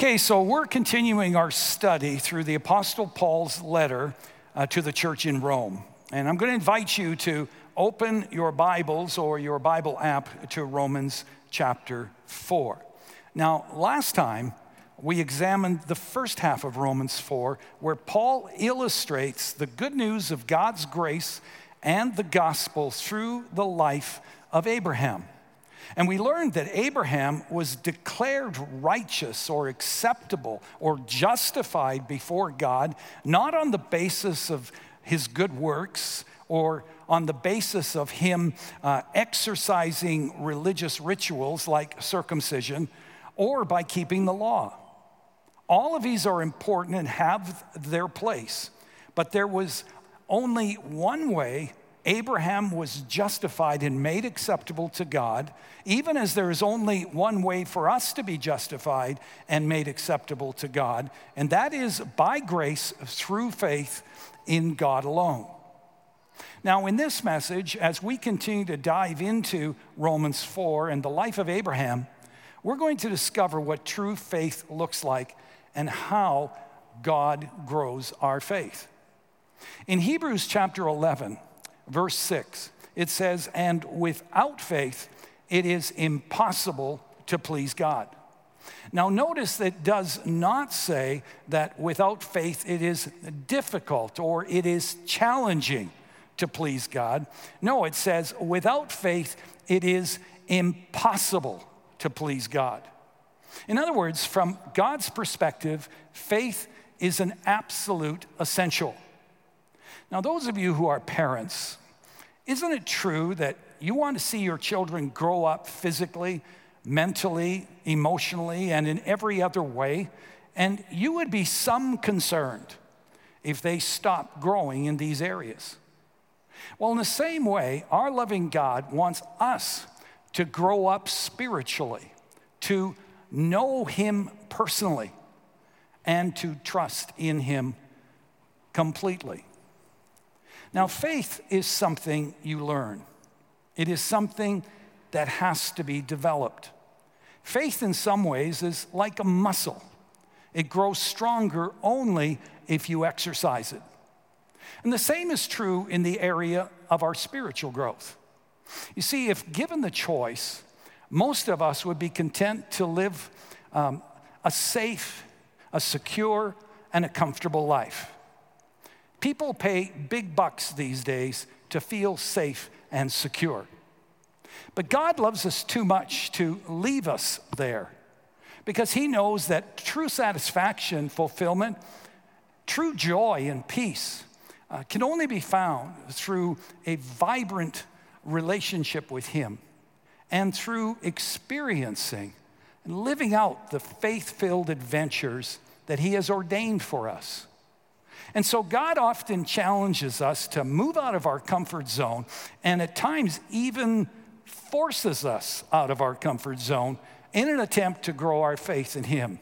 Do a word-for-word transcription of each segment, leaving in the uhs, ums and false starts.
Okay, so we're continuing our study through the Apostle Paul's letter uh, to the church in Rome. And I'm going to invite you to open your Bibles or your Bible app to Romans chapter four. Now, last time we examined the first half of Romans four, where Paul illustrates the good news of God's grace and the gospel through the life of Abraham. And we learned that Abraham was declared righteous or acceptable or justified before God, not on the basis of his good works or on the basis of him uh, exercising religious rituals like circumcision or by keeping the law. All of these are important and have their place, but there was only one way Abraham was justified and made acceptable to God, even as there is only one way for us to be justified and made acceptable to God, and that is by grace through faith in God alone. Now, in this message, as we continue to dive into Romans four and the life of Abraham, we're going to discover what true faith looks like and how God grows our faith. In Hebrews chapter eleven, verse six, it says, "And without faith, it is impossible to please God." Now notice that it does not say that without faith it is difficult or it is challenging to please God. No, it says without faith it is impossible to please God. In other words, from God's perspective, faith is an absolute essential. Now, those of you who are parents, isn't it true that you want to see your children grow up physically, mentally, emotionally, and in every other way? And you would be some concerned if they stopped growing in these areas. Well, in the same way, our loving God wants us to grow up spiritually, to know Him personally, and to trust in Him completely. Now, faith is something you learn. It is something that has to be developed. Faith, in some ways, is like a muscle. It grows stronger only if you exercise it. And the same is true in the area of our spiritual growth. You see, if given the choice, most of us would be content to live um, a safe, a secure, and a comfortable life. People pay big bucks these days to feel safe and secure. But God loves us too much to leave us there, because He knows that true satisfaction, fulfillment, true joy and peace uh, can only be found through a vibrant relationship with Him and through experiencing and living out the faith-filled adventures that He has ordained for us. And so God often challenges us to move out of our comfort zone, and at times even forces us out of our comfort zone in an attempt to grow our faith in Him.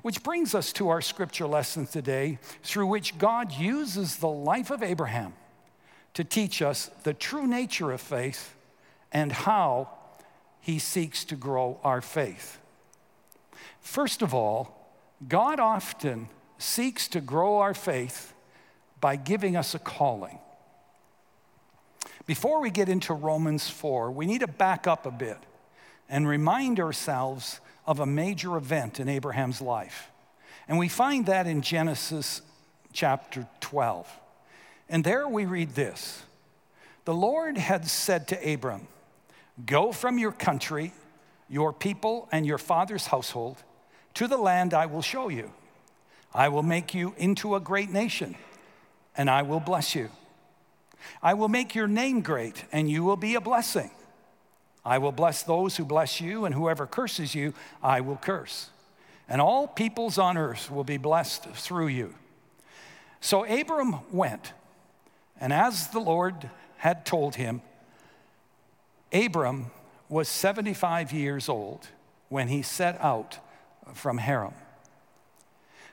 Which brings us to our scripture lesson today, through which God uses the life of Abraham to teach us the true nature of faith and how He seeks to grow our faith. First of all, God often seeks to grow our faith by giving us a calling. Before we get into Romans four, we need to back up a bit and remind ourselves of a major event in Abraham's life. And we find that in Genesis chapter twelve. And there we read this: "The Lord had said to Abram, 'Go from your country, your people, and your father's household to the land I will show you. I will make you into a great nation, and I will bless you. I will make your name great, and you will be a blessing. I will bless those who bless you, and whoever curses you, I will curse. And all peoples on earth will be blessed through you.' So Abram went, and as the Lord had told him, Abram was seventy-five years old when he set out from Haran."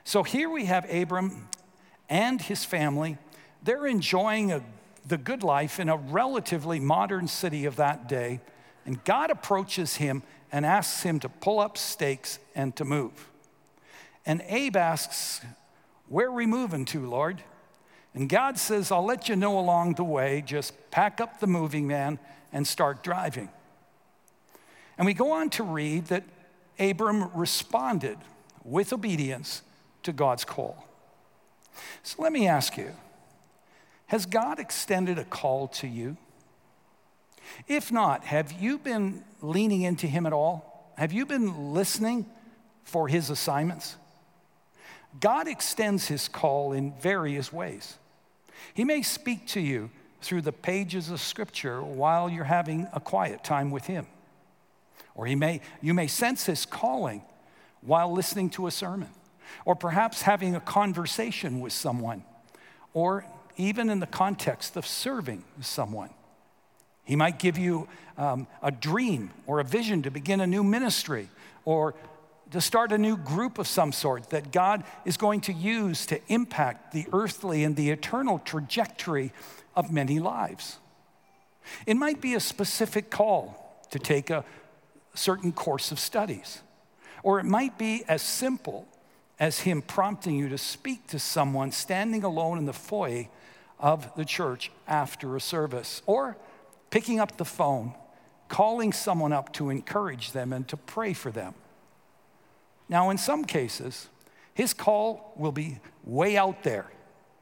So here we have Abram and his family. They're enjoying a, the good life in a relatively modern city of that day. And God approaches him and asks him to pull up stakes and to move. And Abe asks, where are we moving to, Lord? And God says, I'll let you know along the way. Just pack up the moving van and start driving. And we go on to read that Abram responded with obedience to God's call. So let me ask you, has God extended a call to you? If not, have you been leaning into him at all? Have you been listening for his assignments? God extends his call in various ways. He may speak to you through the pages of Scripture while you're having a quiet time with him. Or he may, you may sense his calling while listening to a sermon, or perhaps having a conversation with someone, or even in the context of serving someone. He might give you um, a dream or a vision to begin a new ministry, or to start a new group of some sort that God is going to use to impact the earthly and the eternal trajectory of many lives. It might be a specific call to take a certain course of studies, or it might be as simple as him prompting you to speak to someone standing alone in the foyer of the church after a service, or picking up the phone, calling someone up to encourage them and to pray for them. Now, in some cases, his call will be way out there,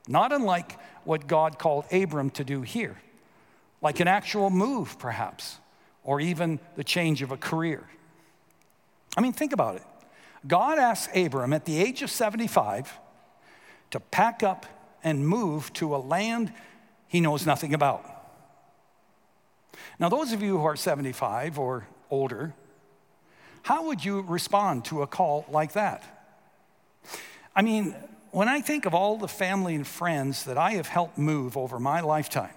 not unlike what God called Abram to do here, like an actual move, perhaps, or even the change of a career. I mean, think about it. God asked Abram at the age of seventy-five to pack up and move to a land he knows nothing about. Now, those of you who are seventy-five or older, how would you respond to a call like that? I mean, when I think of all the family and friends that I have helped move over my lifetime,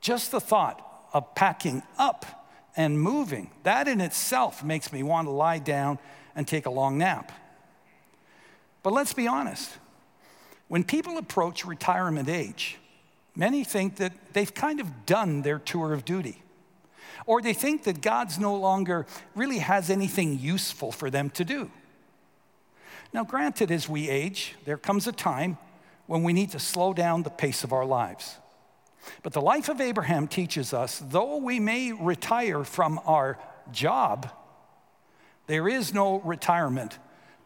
just the thought of packing up and moving, that in itself makes me want to lie down and take a long nap. But let's be honest. When people approach retirement age, many think that they've kind of done their tour of duty. Or they think that God's no longer really has anything useful for them to do. Now, granted, as we age, there comes a time when we need to slow down the pace of our lives. But the life of Abraham teaches us, though we may retire from our job, there is no retirement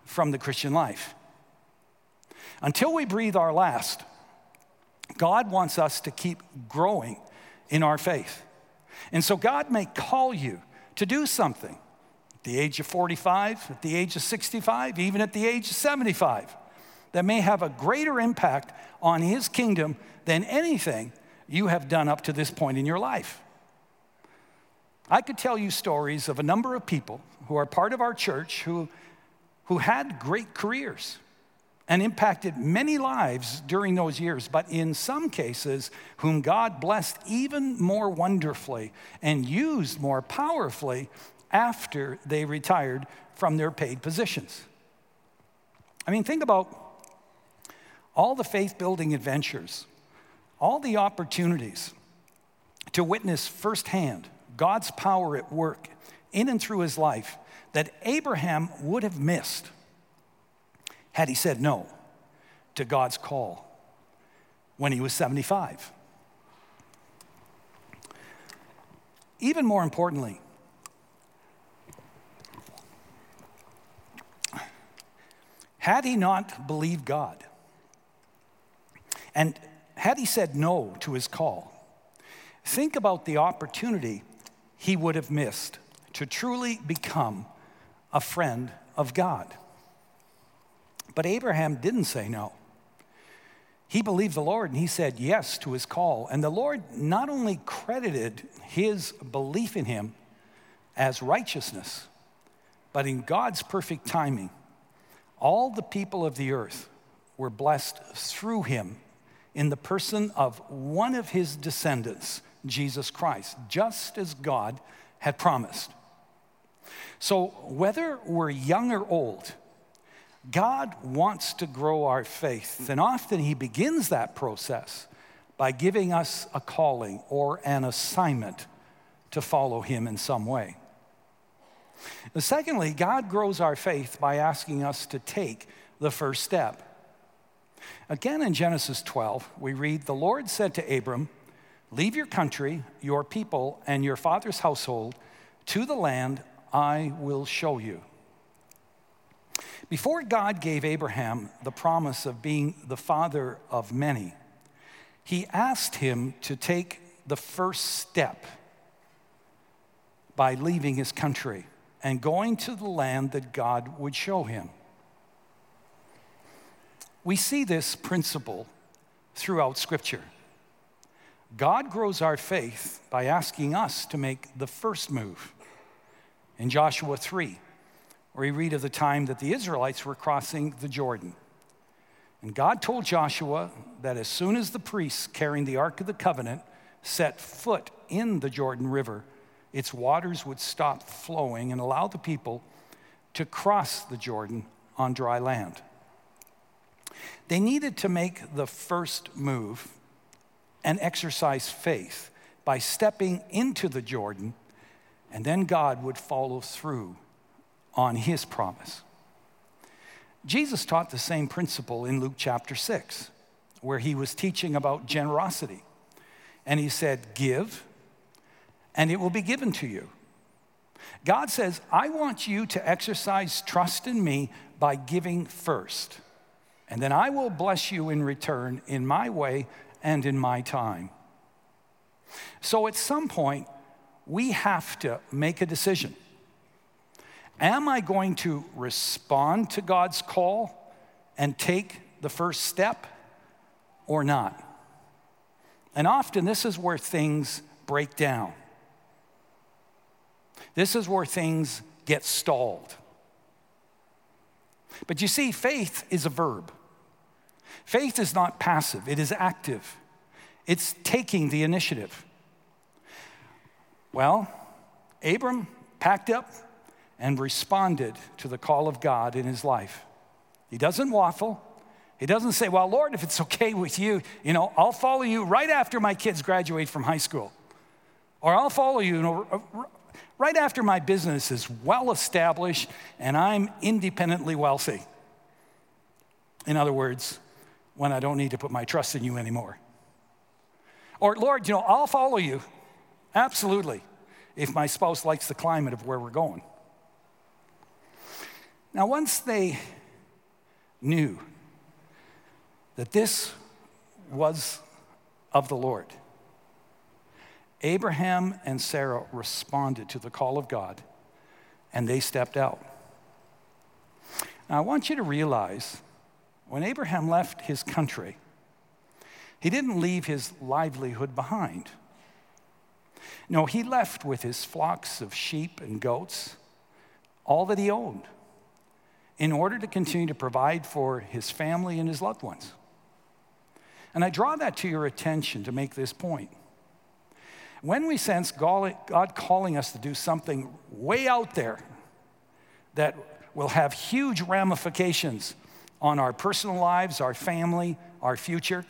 from the Christian life. Until we breathe our last, God wants us to keep growing in our faith. And so God may call you to do something at the age of forty-five, at the age of sixty-five, even at the age of seventy-five, that may have a greater impact on his kingdom than anything you have done up to this point in your life. I could tell you stories of a number of people who are part of our church who, who had great careers and impacted many lives during those years, but in some cases, whom God blessed even more wonderfully and used more powerfully after they retired from their paid positions. I mean, think about all the faith-building adventures, all the opportunities to witness firsthand God's power at work in and through his life that Abraham would have missed had he said no to God's call when he was seventy-five. Even more importantly, had he not believed God, and had he said no to his call, think about the opportunity he would have missed to truly become a friend of God. But Abraham didn't say no. He believed the Lord, and he said yes to his call. And the Lord not only credited his belief in him as righteousness, but in God's perfect timing, all the people of the earth were blessed through him in the person of one of his descendants, Jesus Christ, just as God had promised. So whether we're young or old, God wants to grow our faith, and often he begins that process by giving us a calling or an assignment to follow him in some way. And secondly, God grows our faith by asking us to take the first step. Again, in Genesis twelve, we read, "The Lord said to Abram, 'Leave your country, your people, and your father's household to the land I will show you.'" Before God gave Abraham the promise of being the father of many, he asked him to take the first step by leaving his country and going to the land that God would show him. We see this principle throughout Scripture. God grows our faith by asking us to make the first move. In Joshua three, where we read of the time that the Israelites were crossing the Jordan. And God told Joshua that as soon as the priests carrying the Ark of the Covenant set foot in the Jordan River, its waters would stop flowing and allow the people to cross the Jordan on dry land. They needed to make the first move and exercise faith by stepping into the Jordan, and then God would follow through on his promise. Jesus taught the same principle in Luke chapter six, where he was teaching about generosity. And he said, "Give, and it will be given to you." God says, "I want you to exercise trust in me by giving first. And then I will bless you in return in my way and in my time." So at some point, we have to make a decision. Am I going to respond to God's call and take the first step or not? And often this is where things break down. This is where things get stalled. But you see, faith is a verb. Faith is not passive, it is active. It's taking the initiative. Well, Abram packed up and responded to the call of God in his life. He doesn't waffle. He doesn't say, "Well, Lord, if it's okay with you, you know, I'll follow you right after my kids graduate from high school. Or I'll follow you, you know, right after my business is well established and I'm independently wealthy. In other words, when I don't need to put my trust in you anymore. Or, Lord, you know, I'll follow you, absolutely, if my spouse likes the climate of where we're going." Now, once they knew that this was of the Lord, Abraham and Sarah responded to the call of God, and they stepped out. Now, I want you to realize, when Abraham left his country, he didn't leave his livelihood behind. No, he left with his flocks of sheep and goats, all that he owned, in order to continue to provide for his family and his loved ones. And I draw that to your attention to make this point. When we sense God calling us to do something way out there that will have huge ramifications on our personal lives, our family, our future,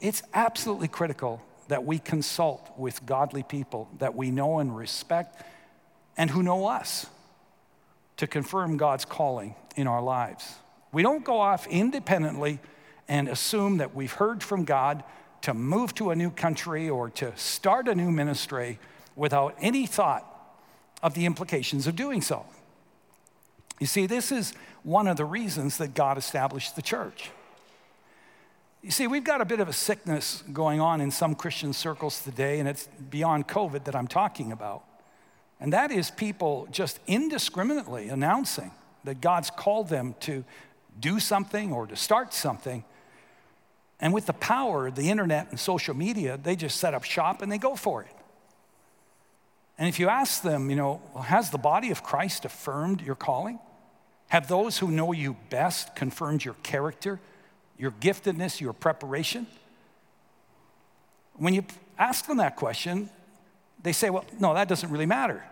it's absolutely critical that we consult with godly people that we know and respect and who know us, to confirm God's calling in our lives. We don't go off independently and assume that we've heard from God to move to a new country or to start a new ministry without any thought of the implications of doing so. You see, this is one of the reasons that God established the church. You see, we've got a bit of a sickness going on in some Christian circles today, and it's beyond COVID that I'm talking about. And that is people just indiscriminately announcing that God's called them to do something or to start something. And with the power of the internet and social media, they just set up shop and they go for it. And if you ask them, you know, well, has the body of Christ affirmed your calling? Have those who know you best confirmed your character, your giftedness, your preparation? When you ask them that question, they say, "Well, no, that doesn't really matter.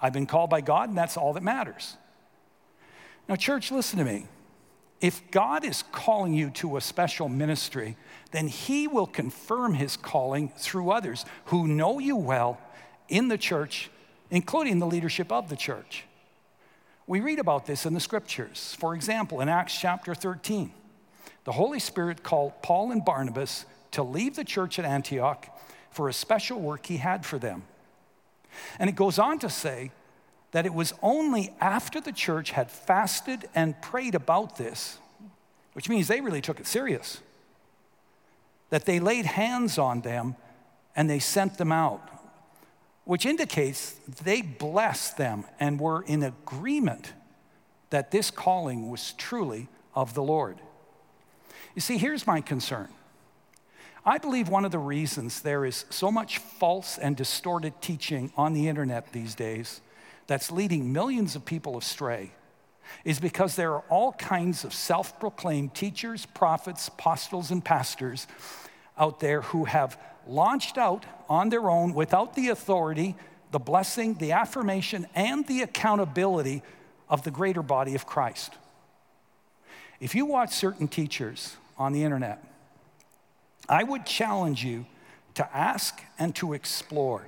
I've been called by God, and that's all that matters." Now, church, listen to me. If God is calling you to a special ministry, then he will confirm his calling through others who know you well in the church including the leadership of the church. We read about this in the scriptures. For example, in Acts chapter thirteen, the Holy Spirit called Paul and Barnabas to leave the church at Antioch for a special work he had for them. And it goes on to say that it was only after the church had fasted and prayed about this, which means they really took it serious, that they laid hands on them and they sent them out, which indicates they blessed them and were in agreement that this calling was truly of the Lord. You see, here's my concern. I believe one of the reasons there is so much false and distorted teaching on the internet these days that's leading millions of people astray is because there are all kinds of self-proclaimed teachers, prophets, apostles, and pastors out there who have launched out on their own without the authority, the blessing, the affirmation, and the accountability of the greater body of Christ. If you watch certain teachers on the internet, I would challenge you to ask and to explore,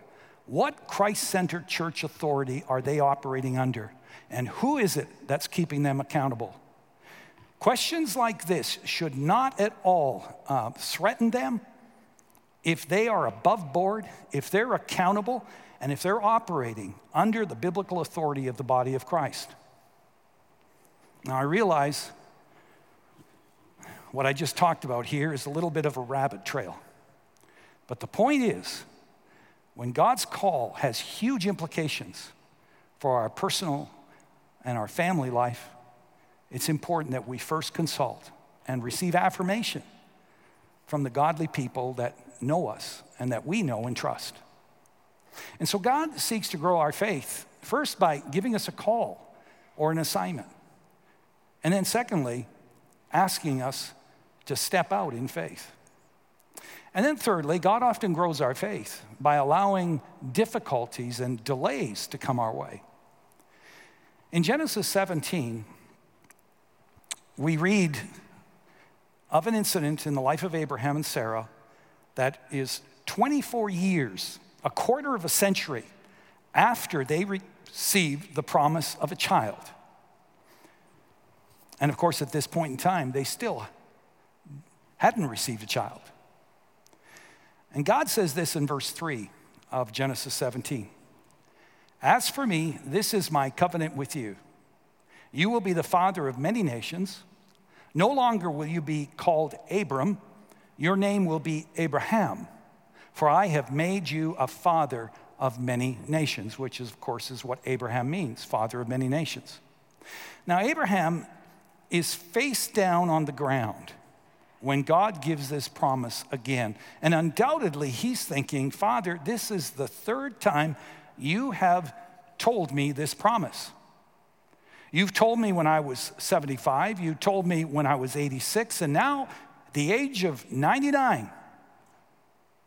what Christ-centered church authority are they operating under? And who is it that's keeping them accountable? Questions like this should not at all uh, threaten them if they are above board, if they're accountable, and if they're operating under the biblical authority of the body of Christ. Now, I realize what I just talked about here is a little bit of a rabbit trail. But the point is, when God's call has huge implications for our personal and our family life, it's important that we first consult and receive affirmation from the godly people that know us and that we know and trust. And so God seeks to grow our faith, first by giving us a call or an assignment. And then secondly, asking us to step out in faith. And then thirdly, God often grows our faith by allowing difficulties and delays to come our way. In Genesis seventeen, we read of an incident in the life of Abraham and Sarah that is twenty-four years, a quarter of a century, after they received the promise of a child. And of course, at this point in time, they still hadn't received a child. And God says this in verse three of Genesis seventeen. "As for me, this is my covenant with you. You will be the father of many nations. No longer will you be called Abram. Your name will be Abraham, for I have made you a father of many nations," which is, of course, is what Abraham means, father of many nations. Now, Abraham is face down on the ground when God gives this promise again. And undoubtedly, he's thinking, "Father, this is the third time you have told me this promise. You've told me when I was seventy-five, you told me when I was eighty-six, and now at the age of ninety-nine,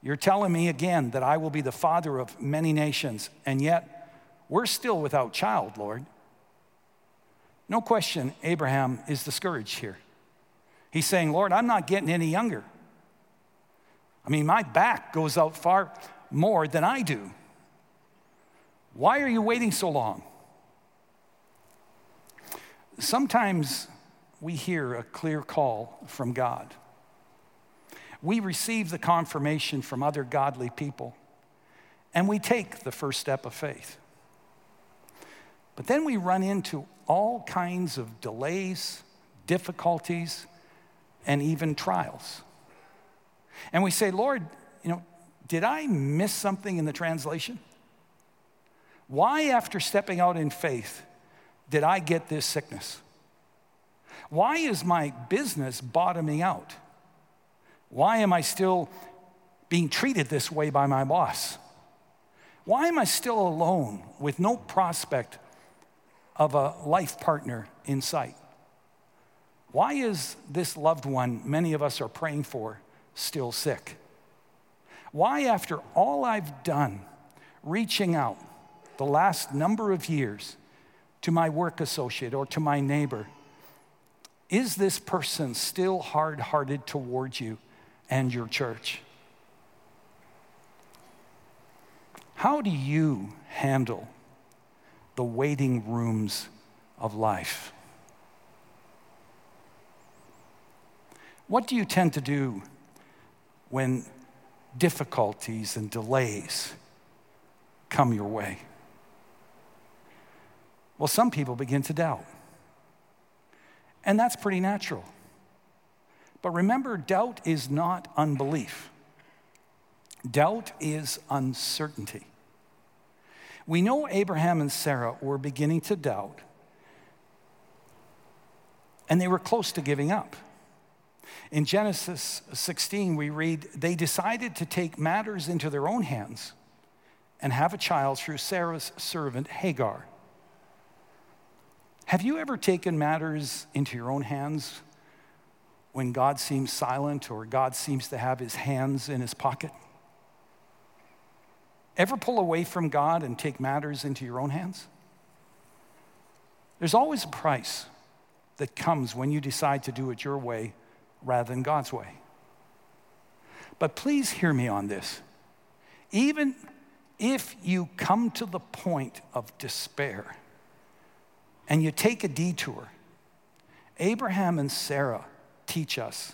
you're telling me again that I will be the father of many nations, and yet we're still without child, Lord." No question, Abraham is discouraged here. He's saying, "Lord, I'm not getting any younger. I mean, my back goes out far more than I do. Why are you waiting so long?" Sometimes we hear a clear call from God. We receive the confirmation from other godly people, and we take the first step of faith. But then we run into all kinds of delays, difficulties, and even trials. And we say, "Lord, you know, did I miss something in the translation? Why, after stepping out in faith, did I get this sickness? Why is my business bottoming out? Why am I still being treated this way by my boss? Why am I still alone with no prospect of a life partner in sight? Why is this loved one many of us are praying for still sick? Why, after all I've done, reaching out the last number of years to my work associate or to my neighbor, is this person still hard-hearted towards you and your church?" How do you handle the waiting rooms of life. What do you tend to do when difficulties and delays come your way? Well, some people begin to doubt. And that's pretty natural. But remember, doubt is not unbelief. Doubt is uncertainty. We know Abraham and Sarah were beginning to doubt, and they were close to giving up. In Genesis sixteen, we read, they decided to take matters into their own hands and have a child through Sarah's servant, Hagar. Have you ever taken matters into your own hands when God seems silent or God seems to have his hands in his pocket? Ever pull away from God and take matters into your own hands? There's always a price that comes when you decide to do it your way rather than God's way. But please hear me on this. Even if you come to the point of despair and you take a detour, Abraham and Sarah teach us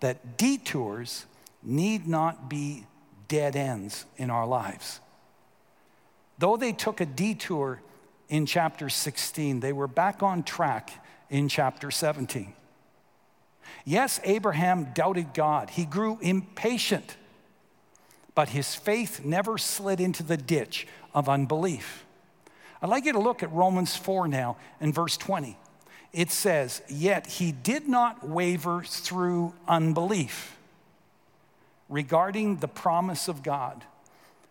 that detours need not be dead ends in our lives. Though they took a detour in chapter sixteen, they were back on track in chapter seventeen. Yes, Abraham doubted God. He grew impatient, but his faith never slid into the ditch of unbelief. I'd like you to look at Romans four now in verse twenty. It says, yet he did not waver through unbelief regarding the promise of God,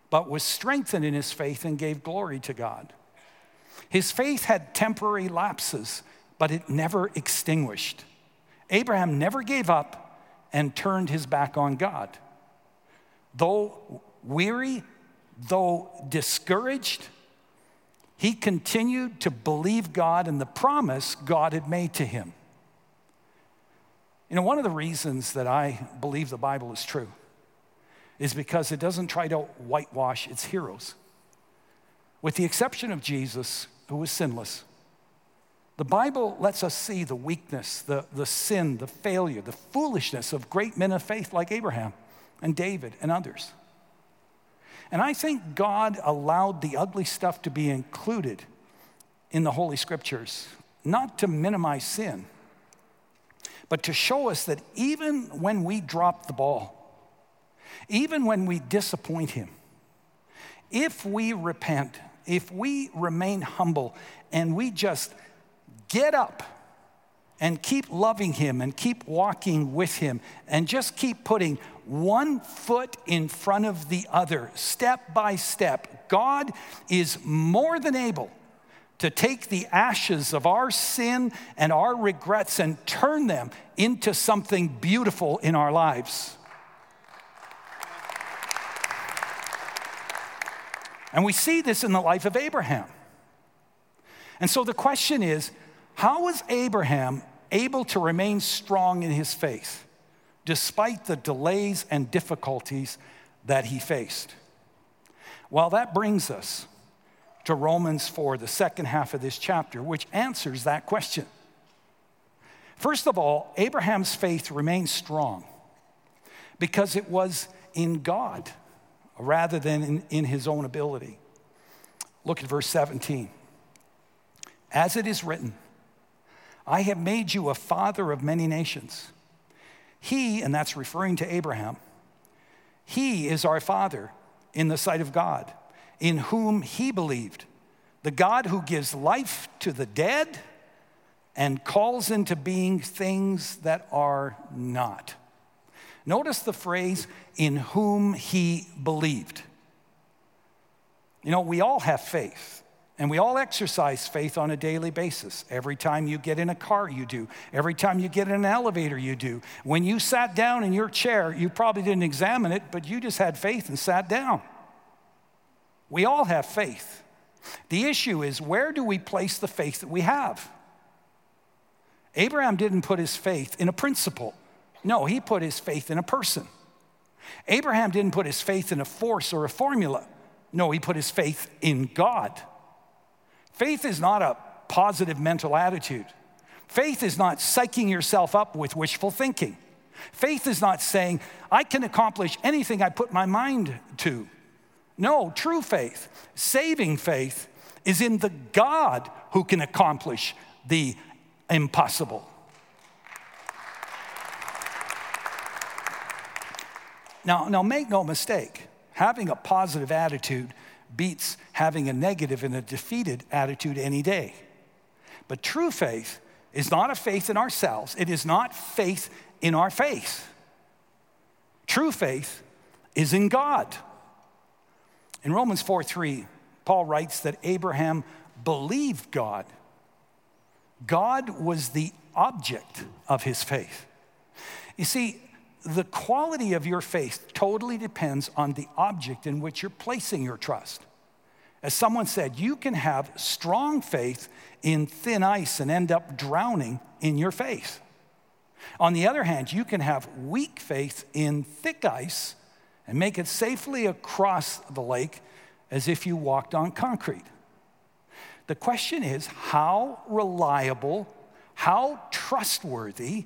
but was strengthened in his faith and gave glory to God. His faith had temporary lapses, but it never extinguished. Abraham never gave up and turned his back on God. Though weary, though discouraged, he continued to believe God and the promise God had made to him. You know, one of the reasons that I believe the Bible is true is because it doesn't try to whitewash its heroes. With the exception of Jesus, who was sinless, the Bible lets us see the weakness, the, the sin, the failure, the foolishness of great men of faith like Abraham and David and others. And I think God allowed the ugly stuff to be included in the Holy Scriptures, not to minimize sin, but to show us that even when we drop the ball, even when we disappoint him, if we repent, if we remain humble, and we just get up and keep loving him and keep walking with him and just keep putting one foot in front of the other, step by step, God is more than able to take the ashes of our sin and our regrets and turn them into something beautiful in our lives. And we see this in the life of Abraham. And so the question is, how was Abraham able to remain strong in his faith despite the delays and difficulties that he faced? Well, that brings us to Romans four, the second half of this chapter, which answers that question. First of all, Abraham's faith remained strong because it was in God rather than in, in his own ability. Look at verse seventeen. As it is written, I have made you a father of many nations. He, and that's referring to Abraham, he is our father in the sight of God, in whom he believed, the God who gives life to the dead and calls into being things that are not. Notice the phrase, in whom he believed. You know, we all have faith. And we all exercise faith on a daily basis. Every time you get in a car, you do. Every time you get in an elevator, you do. When you sat down in your chair, you probably didn't examine it, but you just had faith and sat down. We all have faith. The issue is, where do we place the faith that we have? Abraham didn't put his faith in a principle. No, he put his faith in a person. Abraham didn't put his faith in a force or a formula. No, he put his faith in God. Faith is not a positive mental attitude. Faith is not psyching yourself up with wishful thinking. Faith is not saying, I can accomplish anything I put my mind to. No, true faith, saving faith, is in the God who can accomplish the impossible. Now, now make no mistake, having a positive attitude beats having a negative and a defeated attitude any day. But true faith is not a faith in ourselves. It is not faith in our faith. True faith is in God. In Romans four three, Paul writes that Abraham believed God. God was the object of his faith. You see, the quality of your faith totally depends on the object in which you're placing your trust. As someone said, you can have strong faith in thin ice and end up drowning in your faith. On the other hand, you can have weak faith in thick ice and make it safely across the lake as if you walked on concrete. The question is, how reliable, how trustworthy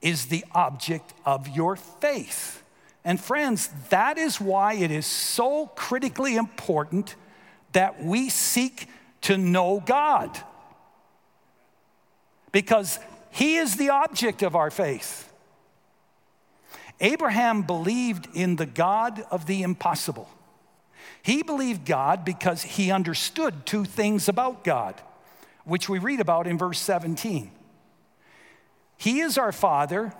is the object of your faith? And friends, that is why it is so critically important that we seek to know God, because he is the object of our faith. Abraham believed in the God of the impossible. He believed God because he understood two things about God, which we read about in verse seventeen. He is our father,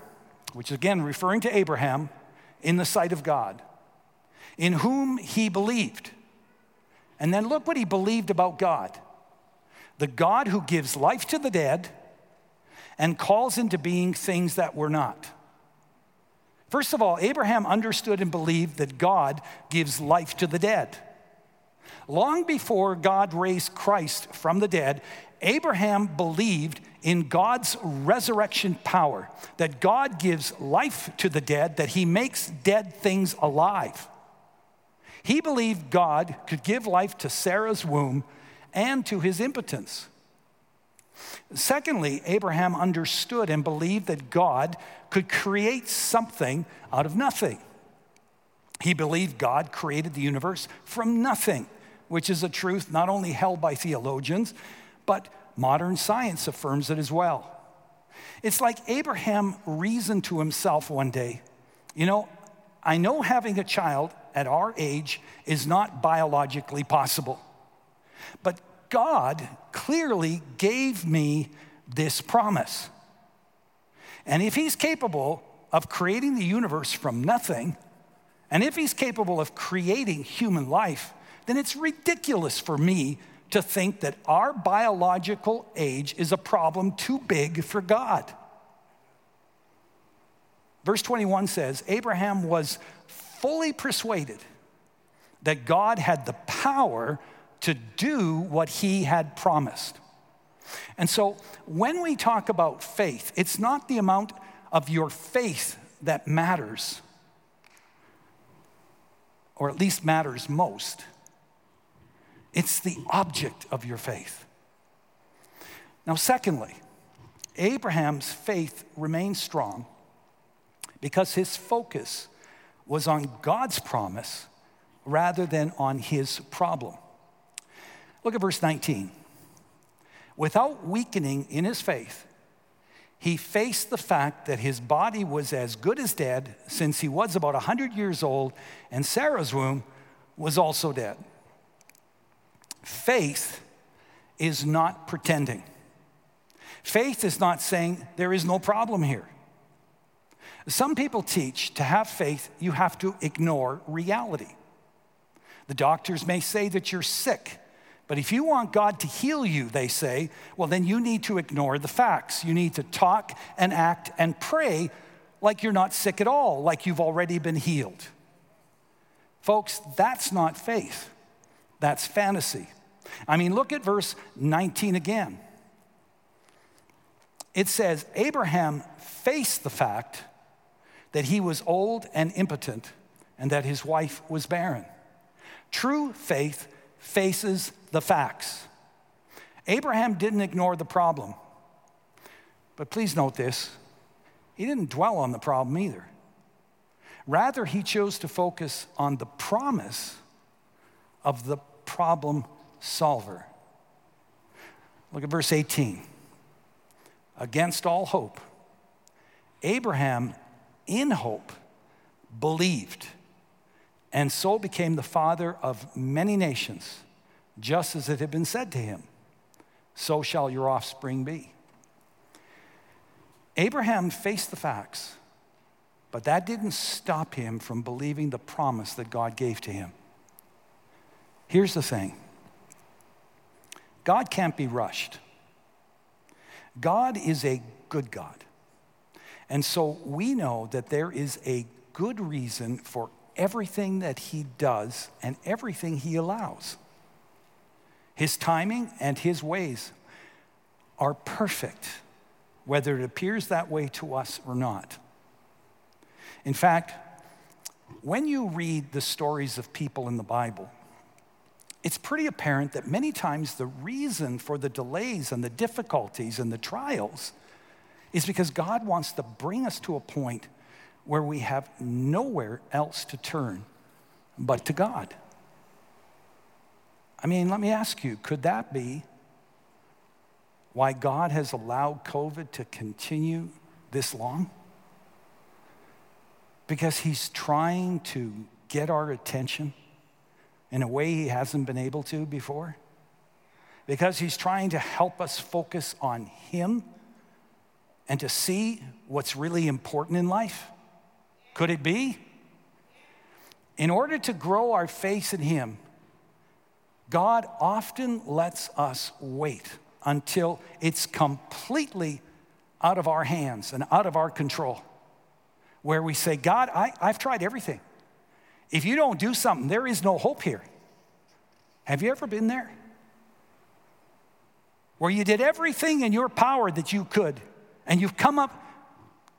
which again referring to Abraham, in the sight of God, in whom he believed. And then look what he believed about God. The God who gives life to the dead and calls into being things that were not. First of all, Abraham understood and believed that God gives life to the dead. Long before God raised Christ from the dead, Abraham believed in God's resurrection power, that God gives life to the dead, that he makes dead things alive. He believed God could give life to Sarah's womb and to his impotence. Secondly, Abraham understood and believed that God could create something out of nothing. He believed God created the universe from nothing, which is a truth not only held by theologians, but modern science affirms it as well. It's like Abraham reasoned to himself one day, you know, I know having a child at our age is not biologically possible, but God clearly gave me this promise. And if he's capable of creating the universe from nothing, and if he's capable of creating human life, then it's ridiculous for me to think that our biological age is a problem too big for God. Verse twenty-one says, Abraham was fully persuaded that God had the power to do what he had promised. And so when we talk about faith, it's not the amount of your faith that matters, or at least matters most. It's the object of your faith. Now, secondly, Abraham's faith remained strong because his focus was on God's promise rather than on his problem. Look at verse nineteen. Without weakening in his faith, he faced the fact that his body was as good as dead, since he was about one hundred years old, and Sarah's womb was also dead. Faith is not pretending. Faith is not saying there is no problem here. Some people teach to have faith, you have to ignore reality. The doctors may say that you're sick, but if you want God to heal you, they say, well, then you need to ignore the facts. You need to talk and act and pray like you're not sick at all, like you've already been healed. Folks, that's not faith. That's fantasy. I mean, look at verse nineteen again. It says, Abraham faced the fact that he was old and impotent and that his wife was barren. True faith faces the facts. Abraham didn't ignore the problem. But please note this, he didn't dwell on the problem either. Rather, he chose to focus on the promise of the problem solver. Look at verse eighteen. Against all hope, Abraham in hope believed, and so became the father of many nations, just as it had been said to him, so shall your offspring be. Abraham faced the facts, but that didn't stop him from believing the promise that God gave to him. Here's the thing. God can't be rushed. God is a good God. And so we know that there is a good reason for everything that he does and everything he allows. His timing and his ways are perfect, whether it appears that way to us or not. In fact, when you read the stories of people in the Bible, it's pretty apparent that many times the reason for the delays and the difficulties and the trials is because God wants to bring us to a point where we have nowhere else to turn but to God. I mean, let me ask you, could that be why God has allowed COVID to continue this long? Because he's trying to get our attention in a way he hasn't been able to before? Because he's trying to help us focus on him and to see what's really important in life? Could it be? In order to grow our faith in him, God often lets us wait until it's completely out of our hands and out of our control, where we say, God, I, I've tried everything. If you don't do something, there is no hope here. Have you ever been there? Where you did everything in your power that you could, and you've come up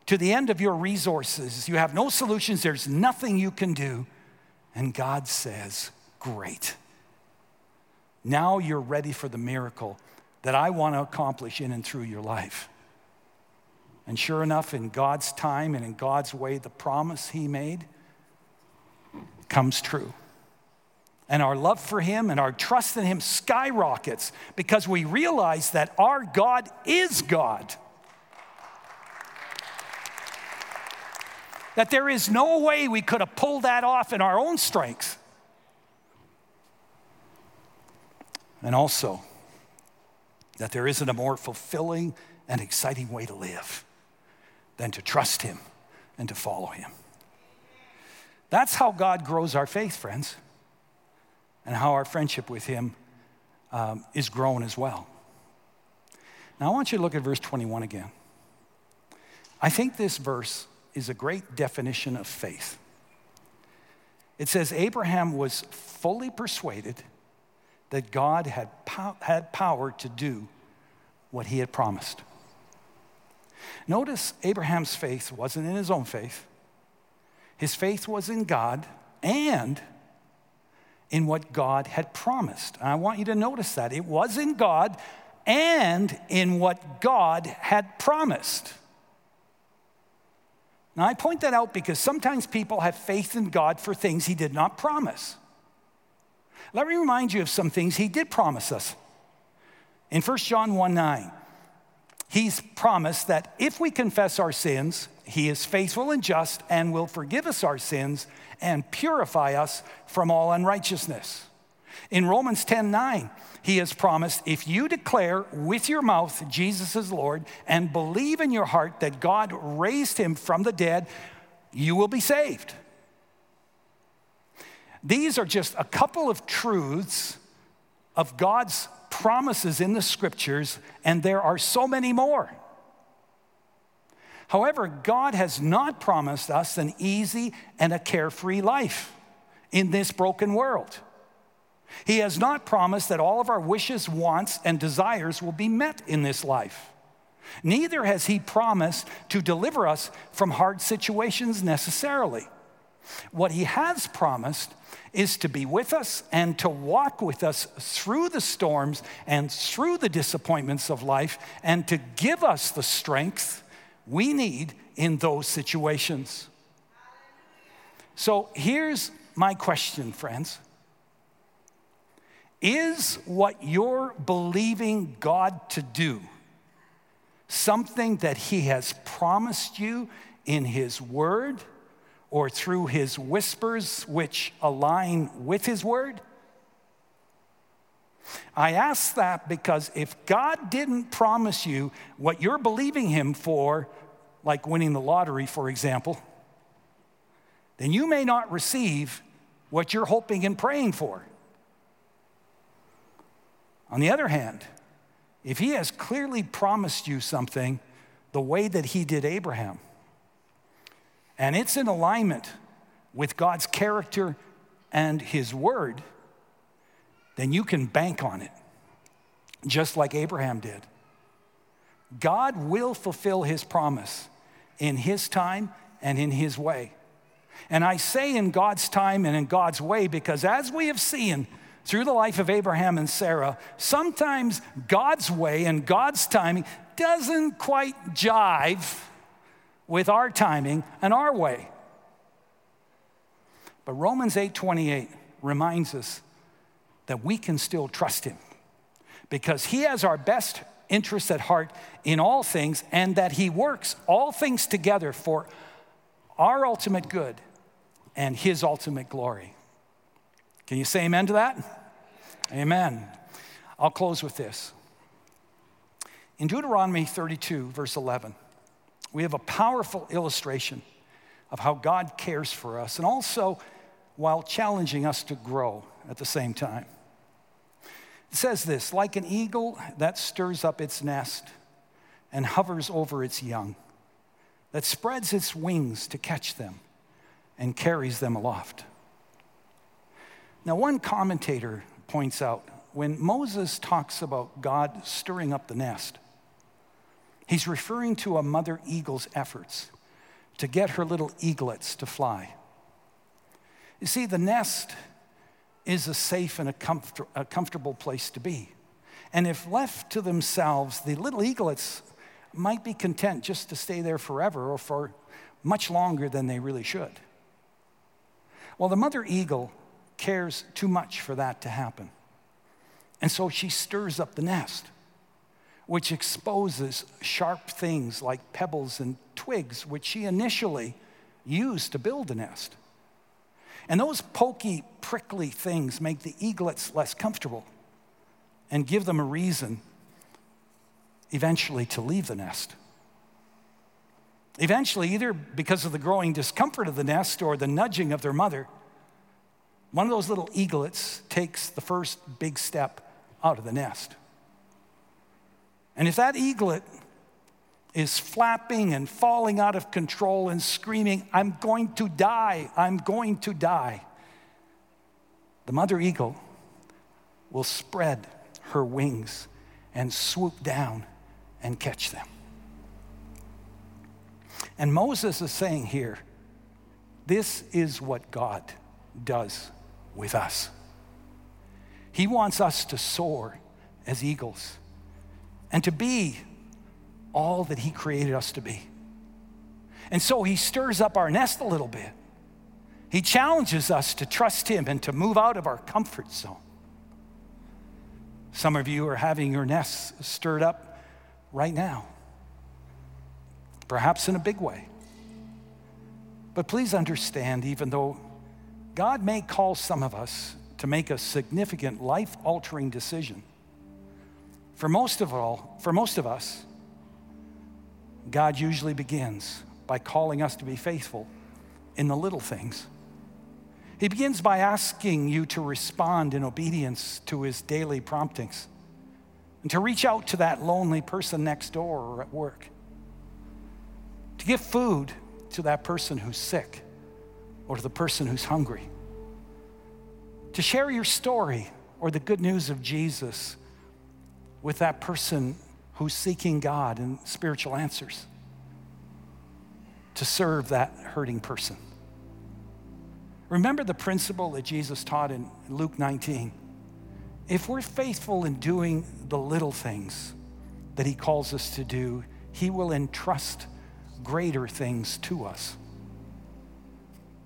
to the end of your resources. You have no solutions. There's nothing you can do. And God says, great. Now you're ready for the miracle that I want to accomplish in and through your life. And sure enough, in God's time and in God's way, the promise he made comes true. And our love for him and our trust in him skyrockets because we realize that our God is God. That there is no way we could have pulled that off in our own strength. And also, that there isn't a more fulfilling and exciting way to live than to trust him and to follow him. That's how God grows our faith, friends, and how our friendship with him um, is grown as well. Now, I want you to look at verse twenty-one again. I think this verse is a great definition of faith. It says, Abraham was fully persuaded that God had pow- had power to do what he had promised. Notice Abraham's faith wasn't in his own faith. His faith was in God and in what God had promised. And I want you to notice that. It was in God and in what God had promised. Now, I point that out because sometimes people have faith in God for things he did not promise. Let me remind you of some things he did promise us. In First John one nine, he's promised that if we confess our sins, he is faithful and just and will forgive us our sins and purify us from all unrighteousness. In Romans ten nine, he has promised, if you declare with your mouth Jesus is Lord and believe in your heart that God raised him from the dead, you will be saved. These are just a couple of truths of God's promises in the scriptures, and there are so many more. However, God has not promised us an easy and a carefree life in this broken world. He has not promised that all of our wishes, wants, and desires will be met in this life. Neither has he promised to deliver us from hard situations necessarily. What he has promised is to be with us and to walk with us through the storms and through the disappointments of life and to give us the strength we need in those situations. So here's my question, friends. Is what you're believing God to do something that he has promised you in his word or through his whispers which align with his word? I ask that because if God didn't promise you what you're believing him for, like winning the lottery, for example, then you may not receive what you're hoping and praying for. On the other hand, if he has clearly promised you something the way that he did Abraham, and it's in alignment with God's character and his word, then you can bank on it, just like Abraham did. God will fulfill his promise in his time and in his way. And I say in God's time and in God's way because as we have seen through the life of Abraham and Sarah, sometimes God's way and God's timing doesn't quite jive with our timing and our way. But Romans eight twenty-eight reminds us that we can still trust him because he has our best interests at heart in all things and that he works all things together for our ultimate good and his ultimate glory. Can you say amen to that? Amen. I'll close with this. In Deuteronomy thirty-two, verse eleven, we have a powerful illustration of how God cares for us and also while challenging us to grow at the same time. It says this, like an eagle that stirs up its nest and hovers over its young, that spreads its wings to catch them and carries them aloft. Now, one commentator points out, when Moses talks about God stirring up the nest, he's referring to a mother eagle's efforts to get her little eaglets to fly. You see, the nest is a safe and a, comfort, a comfortable place to be. And if left to themselves, the little eaglets might be content just to stay there forever or for much longer than they really should. Well, the mother eagle cares too much for that to happen. And so she stirs up the nest, which exposes sharp things like pebbles and twigs, which she initially used to build the nest. And those pokey, prickly things make the eaglets less comfortable and give them a reason eventually to leave the nest. Eventually, either because of the growing discomfort of the nest or the nudging of their mother, one of those little eaglets takes the first big step out of the nest. And if that eaglet is flapping and falling out of control and screaming, "I'm going to die, I'm going to die," the mother eagle will spread her wings and swoop down and catch them. And Moses is saying here, this is what God does with us. He wants us to soar as eagles and to be all that he created us to be. And so he stirs up our nest a little bit. He challenges us to trust him and to move out of our comfort zone. Some of you are having your nests stirred up right now, perhaps in a big way. But please understand, even though God may call some of us to make a significant life-altering decision, For most of all, for most of us, God usually begins by calling us to be faithful in the little things. He begins by asking you to respond in obedience to his daily promptings and to reach out to that lonely person next door or at work, to give food to that person who's sick or to the person who's hungry, to share your story or the good news of Jesus with that person who's seeking God and spiritual answers, to serve that hurting person, Remember the principle that Jesus taught in Luke nineteen. If we're faithful in doing the little things that he calls us to do, he will entrust greater things to us.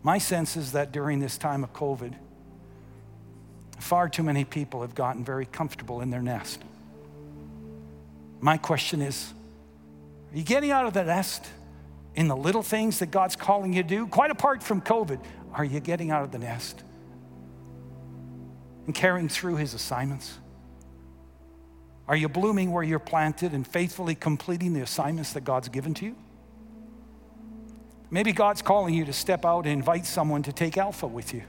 My sense is that during this time of COVID, far too many people have gotten very comfortable in their nest. My question is, are you getting out of the nest in the little things that God's calling you to do? Quite apart from COVID, are you getting out of the nest and carrying through his assignments? Are you blooming where you're planted and faithfully completing the assignments that God's given to you? Maybe God's calling you to step out and invite someone to take alpha with you,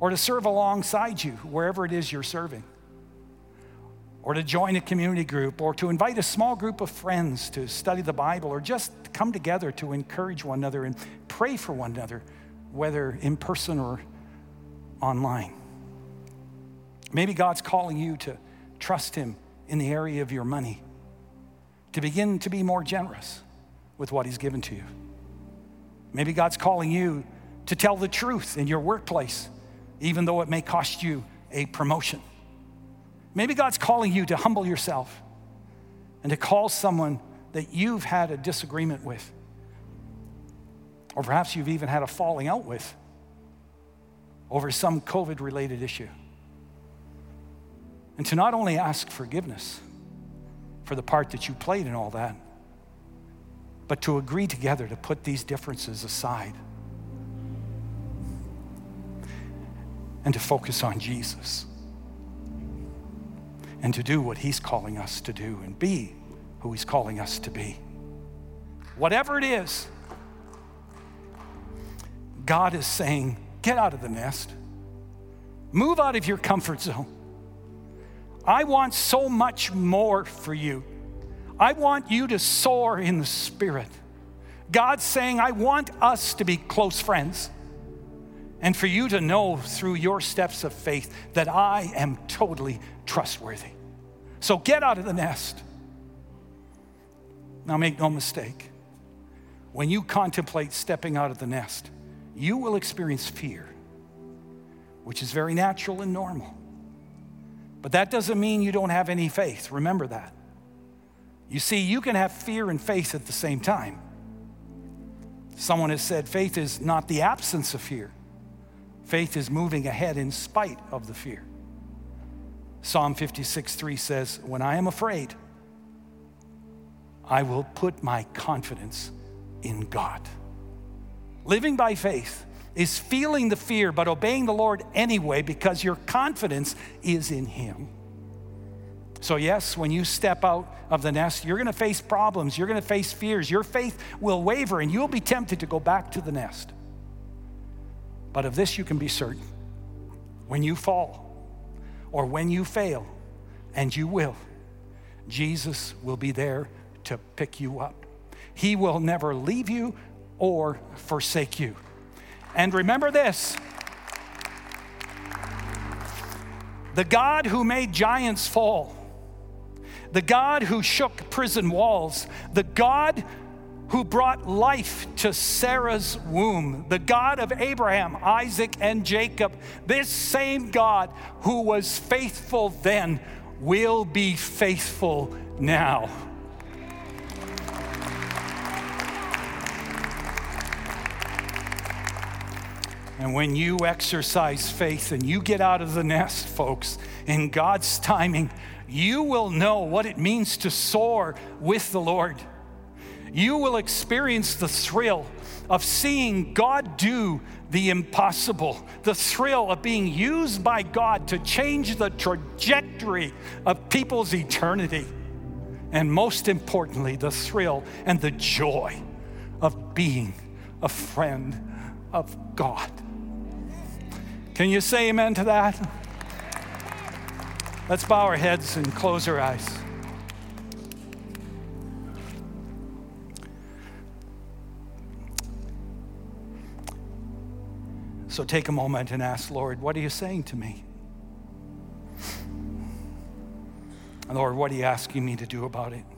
or to serve alongside you, wherever it is you're serving, or to join a community group, or to invite a small group of friends to study the Bible, or just come together to encourage one another and pray for one another, whether in person or online. Maybe God's calling you to trust him in the area of your money, to begin to be more generous with what he's given to you. Maybe God's calling you to tell the truth in your workplace, even though it may cost you a promotion. Maybe God's calling you to humble yourself and to call someone that you've had a disagreement with, or perhaps you've even had a falling out with over some COVID-related issue, and to not only ask forgiveness for the part that you played in all that, but to agree together to put these differences aside and to focus on Jesus and to do what he's calling us to do and be who he's calling us to be. Whatever it is, God is saying, get out of the nest. Move out of your comfort zone. I want so much more for you. I want you to soar in the Spirit. God's saying, I want us to be close friends, and for you to know through your steps of faith that I am totally trustworthy. So get out of the nest. Now make no mistake, when you contemplate stepping out of the nest, you will experience fear, which is very natural and normal. But that doesn't mean you don't have any faith. Remember that. You see, you can have fear and faith at the same time. Someone has said faith is not the absence of fear. Faith is moving ahead in spite of the fear. Psalm fifty-six three says, when I am afraid, I will put my confidence in God. Living by faith is feeling the fear, but obeying the Lord anyway, because your confidence is in him. So yes, when you step out of the nest, you're gonna face problems, you're gonna face fears, your faith will waver, and you'll be tempted to go back to the nest. But of this you can be certain, when you fall, or when you fail, and you will, Jesus will be there to pick you up. He will never leave you or forsake you. And remember this, the God who made giants fall, the God who shook prison walls, the God who brought life to Sarah's womb, the God of Abraham, Isaac, and Jacob, this same God who was faithful then will be faithful now. And when you exercise faith and you get out of the nest, folks, in God's timing, you will know what it means to soar with the Lord. You will experience the thrill of seeing God do the impossible, the thrill of being used by God to change the trajectory of people's eternity, and most importantly, the thrill and the joy of being a friend of God. Can you say amen to that? Let's bow our heads and close our eyes. So take a moment and ask, Lord, what are you saying to me? Lord, what are you asking me to do about it?